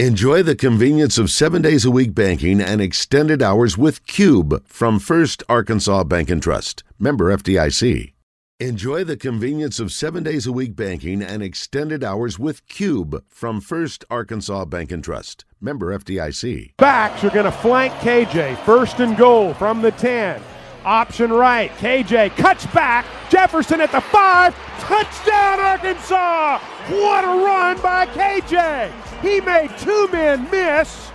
Enjoy the convenience of 7 days a week banking and extended hours with Cube from First Arkansas Bank and Trust. Member FDIC. Enjoy the convenience of 7 days a week banking and extended hours with Cube from First Arkansas Bank and Trust. Member FDIC. Backs are going to flank KJ. First and goal from the 10. Option right. KJ cuts back. Jefferson at the 5. Touchdown, Arkansas! What a run by KJ! He made two men miss.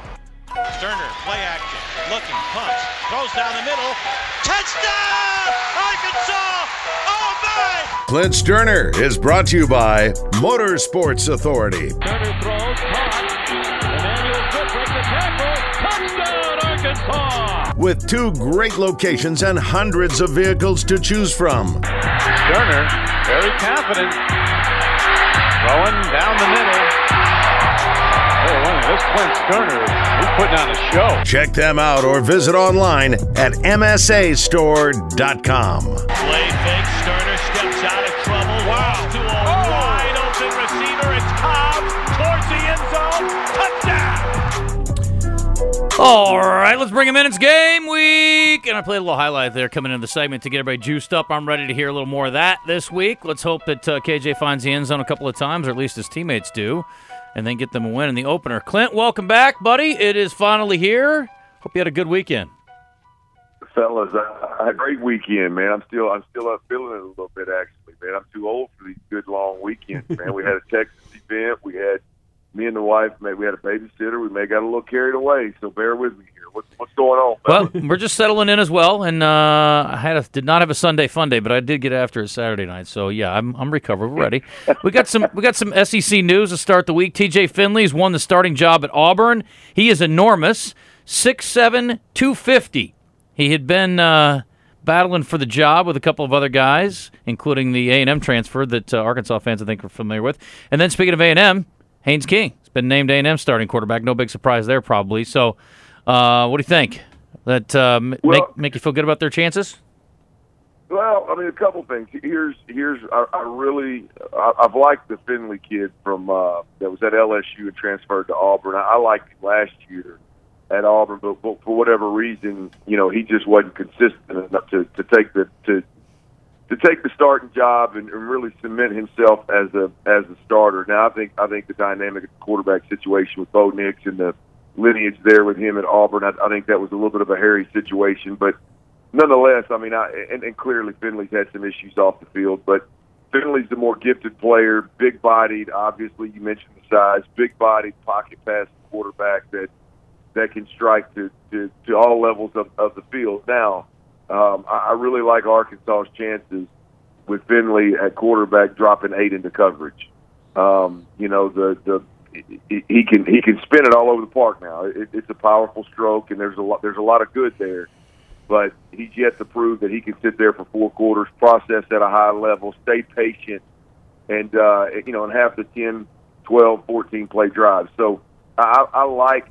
Stoerner, play action, looking, punts, throws down the middle. Touchdown, Arkansas! Oh, my! Clint Stoerner is brought to you by Motorsports Authority. Stoerner throws, punts, and Daniel's good with the tackle. Touchdown, Arkansas! With two great locations and hundreds of vehicles to choose from. Stoerner, very confident, throwing down the middle. Oh, wow, this Clint Stoerner, he's putting on a show. Check them out or visit online at msastore.com. Play fake, Stoerner steps out of trouble. Wow. To a wide open receiver, it's Cobb towards the end zone. Touchdown! All right, let's bring him in. It's game week. And I played a little highlight there coming into the segment to get everybody juiced up. I'm ready to hear a little more of that this week. Let's hope that KJ finds the end zone a couple of times, or at least his teammates do, and then get them a win in the opener. Clint, welcome back, buddy. It is finally here. Hope you had a good weekend. Fellas, I had a great weekend, man. I'm still up feeling it a little bit, actually, man. I'm too old for these good long weekends, man. We had a Texas event. We had me and the wife, we had a babysitter. We may have got a little carried away, so bear with me here. What's going on, fellas? Well, we're just settling in as well, and I did not have a Sunday fun day, but I did get after it Saturday night. So yeah, I'm recovered, we're ready. We got some SEC news to start the week. TJ Finley has won the starting job at Auburn. He is enormous, 6'7", 250. He had been battling for the job with a couple of other guys, including the A&M transfer that Arkansas fans I think are familiar with. And then speaking of A&M, Haynes King has been named A&M starting quarterback. No big surprise there, probably. So, what do you think? That make you feel good about their chances? Well, I mean, a couple things. Here's I've liked the Finley kid from that was at LSU and transferred to Auburn. I liked him last year at Auburn, but for whatever reason, you know, he just wasn't consistent enough to take the starting job and really cement himself as a starter. Now, I think the dynamic of the quarterback situation with Bo Nix and the lineage there with him at Auburn, I think that was a little bit of a hairy situation. But nonetheless, I mean, and clearly Finley's had some issues off the field, but Finley's the more gifted player, big-bodied, obviously you mentioned the size, big-bodied pocket pass quarterback that can strike to all levels of the field. Now, I really like Arkansas's chances with Finley at quarterback dropping 8 into coverage. You know, he can spin it all over the park now. It's a powerful stroke, and there's a lot of good there. But he's yet to prove that he can sit there for four quarters, process at a high level, stay patient, and you know, and have the 10, 12, 14-play drive. So I like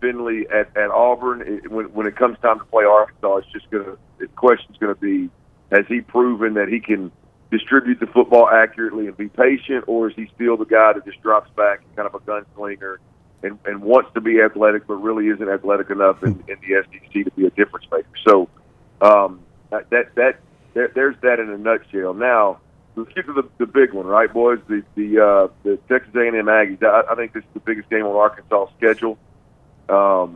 Finley at Auburn. When it comes time to play Arkansas, the question's going to be, has he proven that he can distribute the football accurately and be patient, or is he still the guy that just drops back and kind of a gunslinger and wants to be athletic but really isn't athletic enough in the SEC to be a difference maker? So there's that in a nutshell. Now, let's get to the big one, right, boys? The Texas A&M Aggies. I think this is the biggest game on Arkansas' schedule. I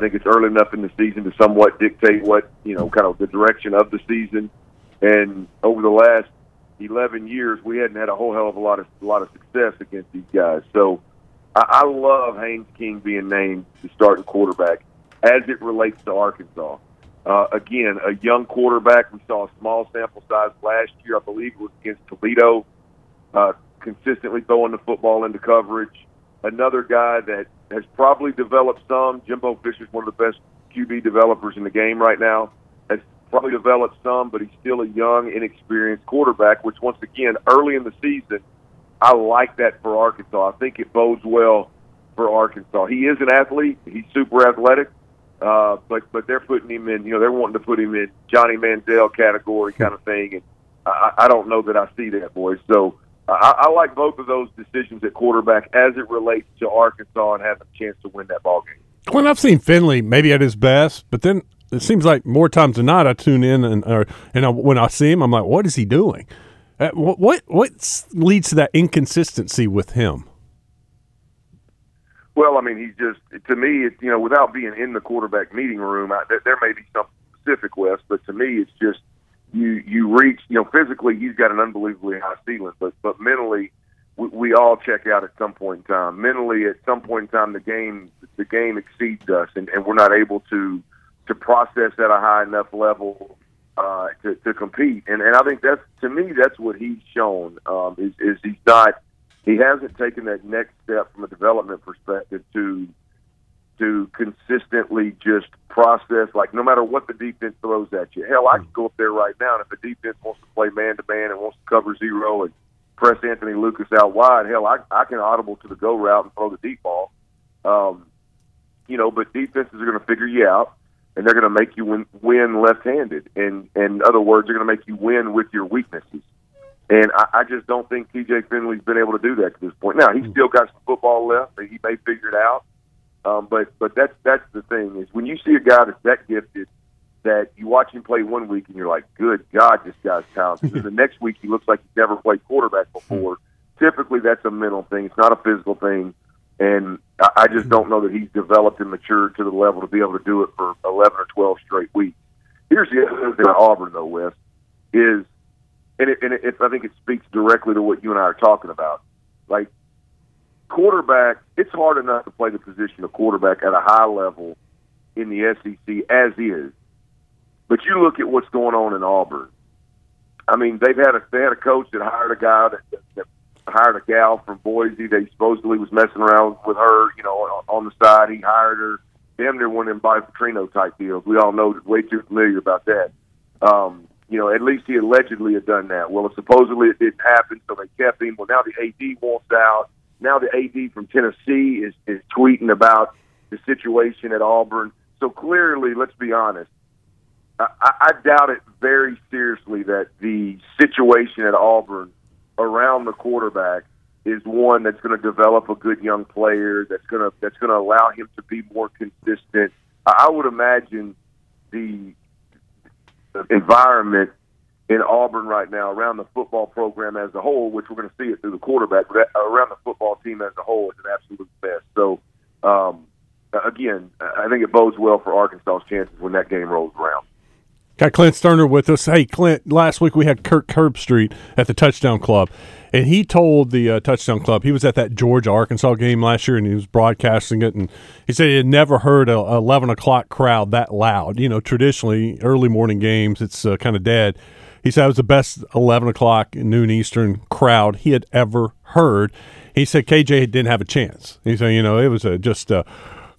think it's early enough in the season to somewhat dictate what, you know, kind of the direction of the season. And over the last 11 years, we hadn't had a whole hell of a lot of success against these guys. So I love Haynes King being named the starting quarterback as it relates to Arkansas. Again, a young quarterback. We saw a small sample size last year. I believe it was against Toledo, consistently throwing the football into coverage. Another guy that has probably developed some. Jimbo Fisher's one of the best QB developers in the game right now. Has probably developed some, but he's still a young, inexperienced quarterback, which, once again, early in the season, I like that for Arkansas. I think it bodes well for Arkansas. He is an athlete. He's super athletic, but they're putting him in, you know, they're wanting to put him in Johnny Manziel category kind of thing, and I don't know that I see that, boys. So I like both of those decisions at quarterback as it relates to Arkansas and having a chance to win that ballgame. When I've seen Finley maybe at his best, but then it seems like more times than not I tune in and when I see him, I'm like, what is he doing? What leads to that inconsistency with him? Well, I mean, he's just, to me, it's, you know, without being in the quarterback meeting room, there may be something specific, Wes, but to me, it's just you reach, you know, physically he's got an unbelievably high ceiling, but mentally we all check out at some point in time. Mentally, at some point in time, the game exceeds us, and we're not able to process at a high enough level to compete. And I think that's, to me, that's what he's shown is he's not, he hasn't taken that next step from a development perspective to consistently just process, like no matter what the defense throws at you. Hell, I can go up there right now, and if the defense wants to play man-to-man and wants to cover zero and press Anthony Lucas out wide, hell, I can audible to the go route and throw the deep ball. You know, but defenses are going to figure you out, and they're going to make you win left-handed. And in other words, they're going to make you win with your weaknesses. And I just don't think TJ Finley's been able to do that to this point. Now, he's still got some football left, but he may figure it out. But that's the thing, is when you see a guy that's that gifted, that you watch him play one week and you're like, good God, this guy's talented. And the next week he looks like he's never played quarterback before. Typically that's a mental thing. It's not a physical thing. And I just don't know that he's developed and matured to the level to be able to do it for 11 or 12 straight weeks. Here's the other thing about Auburn, though, Wes, is, and I think it speaks directly to what you and I are talking about. Like, quarterback, it's hard enough to play the position of quarterback at a high level in the SEC as is. But you look at what's going on in Auburn. I mean, they had a coach that hired a guy that hired a gal from Boise that he supposedly was messing around with her, you know, on the side. He hired her. Damn near one of them Bobby Petrino type deals. We all know, way too familiar about that. You know, at least he allegedly had done that. Well, supposedly it didn't happen, so they kept him. Well, now the AD wants out. Now the AD from Tennessee is tweeting about the situation at Auburn. So clearly, let's be honest, I doubt it very seriously that the situation at Auburn around the quarterback is one that's going to develop a good young player, that's going to allow him to be more consistent. I would imagine the environment in Auburn right now around the football program as a whole, which we're going to see it through the quarterback, but around the football team as a whole, is an absolute mess. So, again, I think it bodes well for Arkansas's chances when that game rolls around. Got Clint Stoerner with us. Hey, Clint, last week we had Kirk Herbstreit at the Touchdown Club, and he told the Touchdown Club, he was at that Georgia-Arkansas game last year, and he was broadcasting it, and he said he had never heard a 11 o'clock crowd that loud. You know, traditionally, early morning games, it's kind of dead. He said it was the best 11 o'clock noon Eastern crowd he had ever heard. He said KJ didn't have a chance. He said, you know, it was just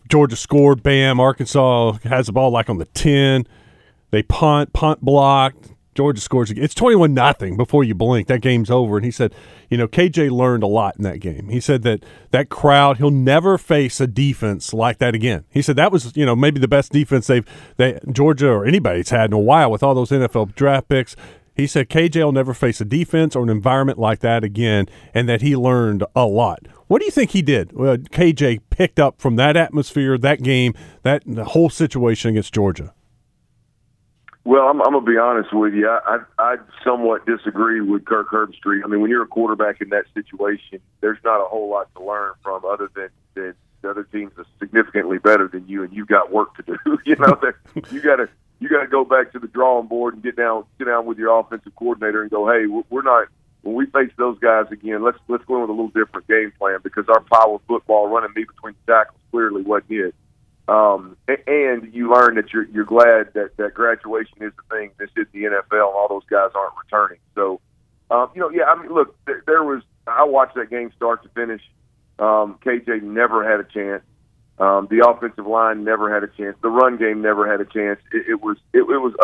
Georgia scored, bam, Arkansas has the ball like on the 10. They punt blocked. Georgia scores again. It's 21-0 before you blink. That game's over. And he said, you know, KJ learned a lot in that game. He said that crowd, he'll never face a defense like that again. He said that was, you know, maybe the best defense Georgia or anybody's had in a while with all those NFL draft picks. He said KJ will never face a defense or an environment like that again, and that he learned a lot. What do you think he did? Well, KJ picked up from that atmosphere, that game, that the whole situation against Georgia. Well, I'm going to be honest with you. I somewhat disagree with Kirk Herbstreit. I mean, when you're a quarterback in that situation, there's not a whole lot to learn from other than that the other teams are significantly better than you, and you've got work to do. You know, you got to go back to the drawing board and get down with your offensive coordinator and go, hey, we're not, when we face those guys again, let's go in with a little different game plan, because our power football running me between the tackles clearly wasn't it. And you learn that you're glad that graduation is the thing. This is the NFL, and all those guys aren't returning. So, you know, yeah, I mean, look, I watched that game start to finish. KJ never had a chance. The offensive line never had a chance. The run game never had a chance. It was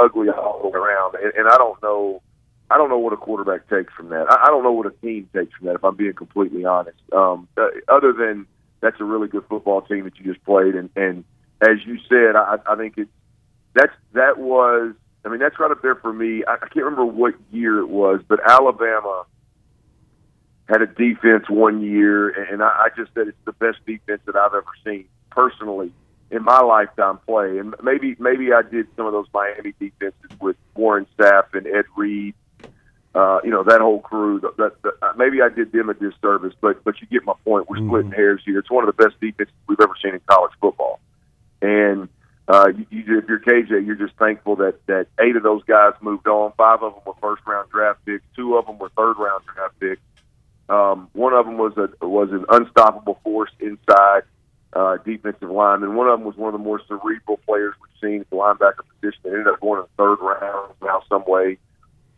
ugly all the way around. And I don't know what a quarterback takes from that. I don't know what a team takes from that, if I'm being completely honest. Other than that's a really good football team that you just played, and as you said, I think that's right up there for me. I can't remember what year it was, but Alabama had a defense one year, and I just said it's the best defense that I've ever seen personally in my lifetime play. And maybe I did some of those Miami defenses with Warren Sapp and Ed Reed, that whole crew. Maybe I did them a disservice, but you get my point. We're splitting hairs here. It's one of the best defenses we've ever seen in college football. And if you're KJ, you're just thankful that 8 of those guys moved on. 5 of them were first-round draft picks. 2 of them were third-round draft picks. One of them was an unstoppable force inside defensive line, and one of them was one of the more cerebral players we've seen at the linebacker position. They ended up going in the third round now some way,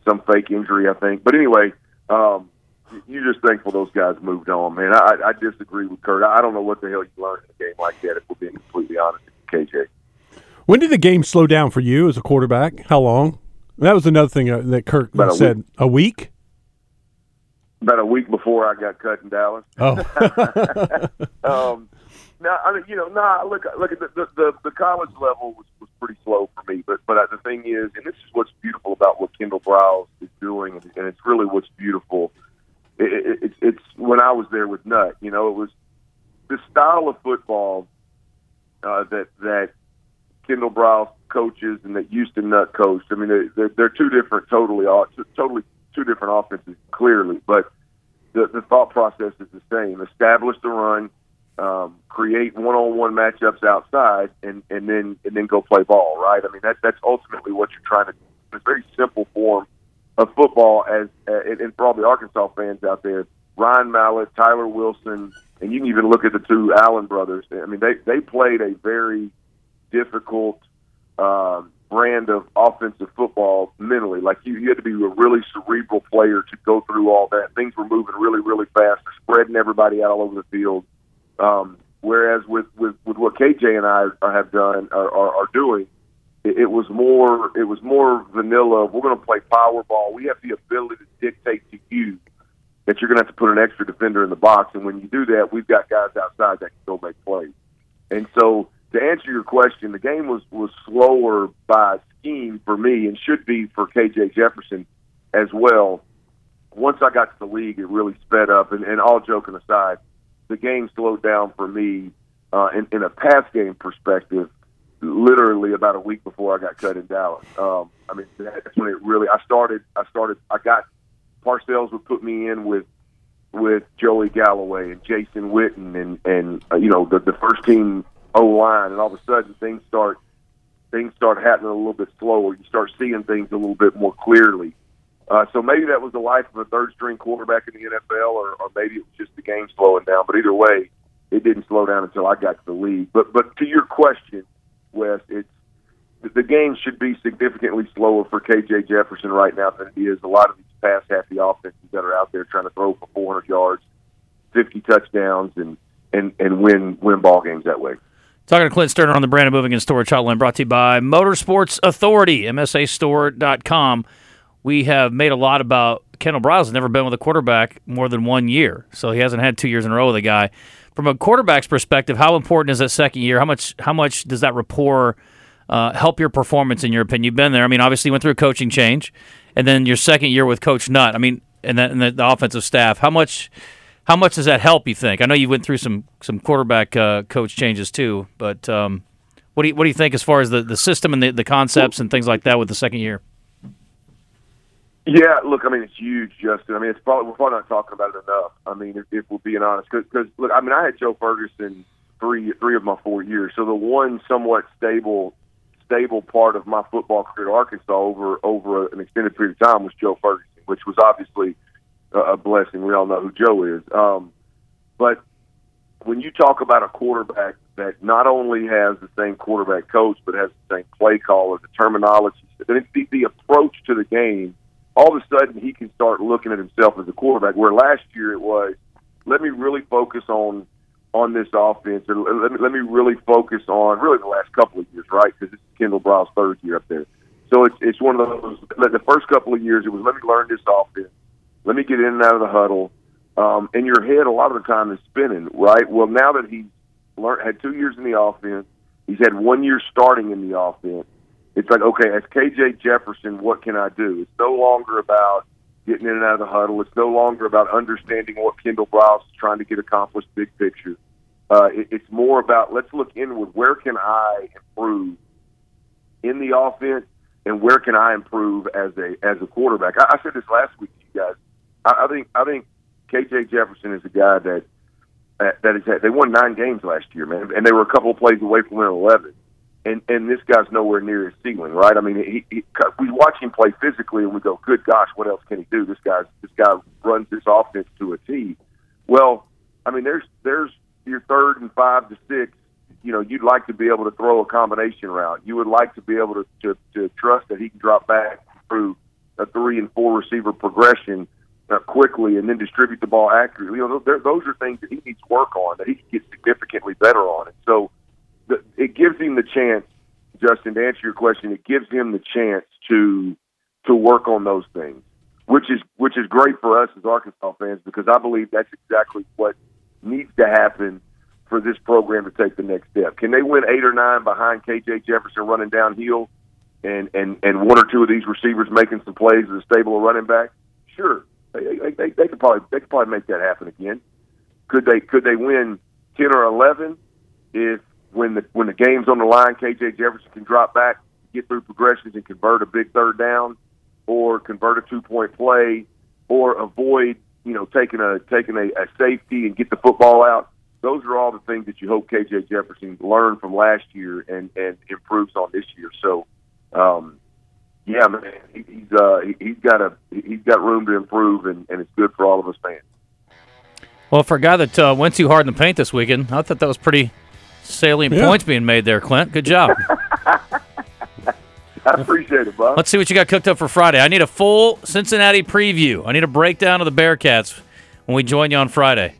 some fake injury, I think. But anyway, you're just thankful those guys moved on, man. I disagree with Kurt. I don't know what the hell you learned in a game like that, if we're being completely honest with you, KJ. When did the game slow down for you as a quarterback? How long? That was another thing that Kurt said. A week? About a week before I got cut in Dallas. Oh, Look, the college level was pretty slow for me. But the thing is, and this is what's beautiful about what Kendall Briles is doing, and it's really what's beautiful. It's when I was there with Nutt. You know, it was the style of football that Kendall Briles coaches and that Houston Nutt coached. I mean, they're two different offenses, clearly, but the thought process is the same. Establish the run, create one-on-one matchups outside, and then go play ball, right? I mean, that's ultimately what you're trying to do. It's a very simple form of football, and for all the Arkansas fans out there, Ryan Mallett, Tyler Wilson, and you can even look at the 2 Allen brothers. I mean, they played a very difficult brand of offensive football mentally. Like, you had to be a really cerebral player to go through all that. Things were moving really, really fast. They're spreading everybody out all over the field. Whereas with what KJ and I have done are doing, it was more vanilla. We're going to play power ball. We have the ability to dictate to you that you're going to have to put an extra defender in the box. And when you do that, we've got guys outside that can go make plays. And so, to answer your question, the game was slower by scheme for me, and should be for KJ Jefferson as well. Once I got to the league, it really sped up. And all joking aside, the game slowed down for me in a pass game perspective literally about a week before I got cut in Dallas. I mean, that's when it really – Parcells would put me in with Joey Galloway and Jason Witten and the first team – O-line, and all of a sudden things start happening a little bit slower. You start seeing things a little bit more clearly. So maybe that was the life of a third-string quarterback in the NFL, or maybe it was just the game slowing down. But either way, it didn't slow down until I got to the league. But to your question, Wes, the game should be significantly slower for KJ Jefferson right now than it is a lot of these pass-happy offenses that are out there trying to throw for 400 yards, 50 touchdowns, and win ball games that way. Talking to Clint Stoerner on the Brandon Moving and Storage Hotline, brought to you by Motorsports Authority, msastore.com. We have made a lot about Kendall Briles has never been with a quarterback more than 1 year, so he hasn't had 2 years in a row with a guy. From a quarterback's perspective, how important is that second year? How much does that rapport help your performance, in your opinion? You've been there. I mean, obviously you went through a coaching change, and then your second year with Coach Nutt, I mean, and the offensive staff. How much does that help, you think? I know you went through some quarterback coach changes too, but what do you think as far as the system and the concepts and things like that with the second year? Yeah, look, I mean, it's huge, Justin. I mean, we're probably not talking about it enough. I mean, if we're being honest, because look, I mean, I had Joe Ferguson three of my 4 years, so the one somewhat stable part of my football career at Arkansas over an extended period of time was Joe Ferguson, which was obviously a blessing. We all know who Joe is. But when you talk about a quarterback that not only has the same quarterback coach, but has the same play caller, the terminology, the approach to the game, all of a sudden he can start looking at himself as a quarterback, where last year it was, let me really focus on this offense, or let me really focus on really the last couple of years, right? Because this is Kendall Briles' third year up there. So it's one of those, the first couple of years it was, let me learn this offense. Let me get in and out of the huddle. And your head, a lot of the time, is spinning, right? Well, now that he's had 2 years in the offense, he's had 1 year starting in the offense, it's like, okay, as KJ Jefferson, what can I do? It's no longer about getting in and out of the huddle. It's no longer about understanding what Kendall Briles is trying to get accomplished big picture. It's more about let's look inward. Where can I improve in the offense, and where can I improve as a quarterback? I said this last week to you guys. I think KJ Jefferson is a guy that is. They won 9 games last year, man, and they were a couple of plays away from winning 11. And this guy's nowhere near his ceiling, right? I mean, we watch him play physically, and we go, "Good gosh, what else can he do?" This guy runs this offense to a T. Well, I mean, there's your 3rd and 5 to 6. You know, you'd like to be able to throw a combination route. You would like to be able to trust that he can drop back through a 3 and 4 receiver progression quickly, and then distribute the ball accurately. You know, those are things that he needs to work on, that he can get significantly better on. And so, it gives him the chance, Justin, to answer your question. It gives him the chance to work on those things, which is great for us as Arkansas fans, because I believe that's exactly what needs to happen for this program to take the next step. Can they win 8 or 9 behind KJ Jefferson running downhill and 1 or 2 of these receivers making some plays as a stable of running back? Sure, they could probably make that happen again. Could they win 10 or 11 if when the game's on the line, KJ Jefferson can drop back, get through progressions, and convert a big 3rd down, or convert a 2-point play, or avoid taking a safety and get the football out? Those are all the things that you hope KJ Jefferson learned from last year and improves on this year. So, yeah, man, he's got room to improve, and it's good for all of us fans. Well, for a guy that went too hard in the paint this weekend, I thought that was pretty salient points being made there, Clint. Good job. I appreciate it, Bob. Let's see what you got cooked up for Friday. I need a full Cincinnati preview. I need a breakdown of the Bearcats when we join you on Friday.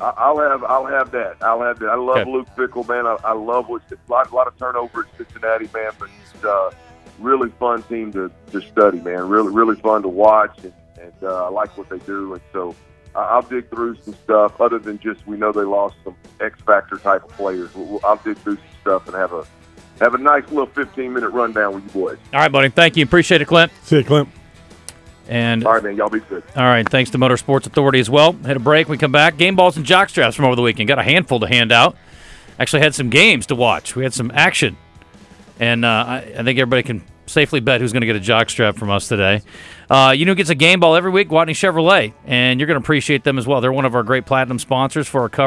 I'll have that. I love Luke Fickell, man. I love what's a lot of turnover at Cincinnati, man, but it's really fun team to study, man. Really, really fun to watch, and I like what they do, and so I'll dig through some stuff other than just we know they lost some X-Factor type of players. I'll dig through some stuff and have a nice little 15-minute rundown with you boys. All right, buddy. Thank you. Appreciate it, Clint. See you, Clint. And all right, man. Y'all be good. All right. Thanks to Motorsports Authority as well. Had a break. We come back. Game balls and jock straps from over the weekend. Got a handful to hand out. Actually had some games to watch. We had some action. And I think everybody can safely bet who's going to get a jock strap from us today. You know who gets a game ball every week? Watney Chevrolet. And you're going to appreciate them as well. They're one of our great platinum sponsors for our coverage.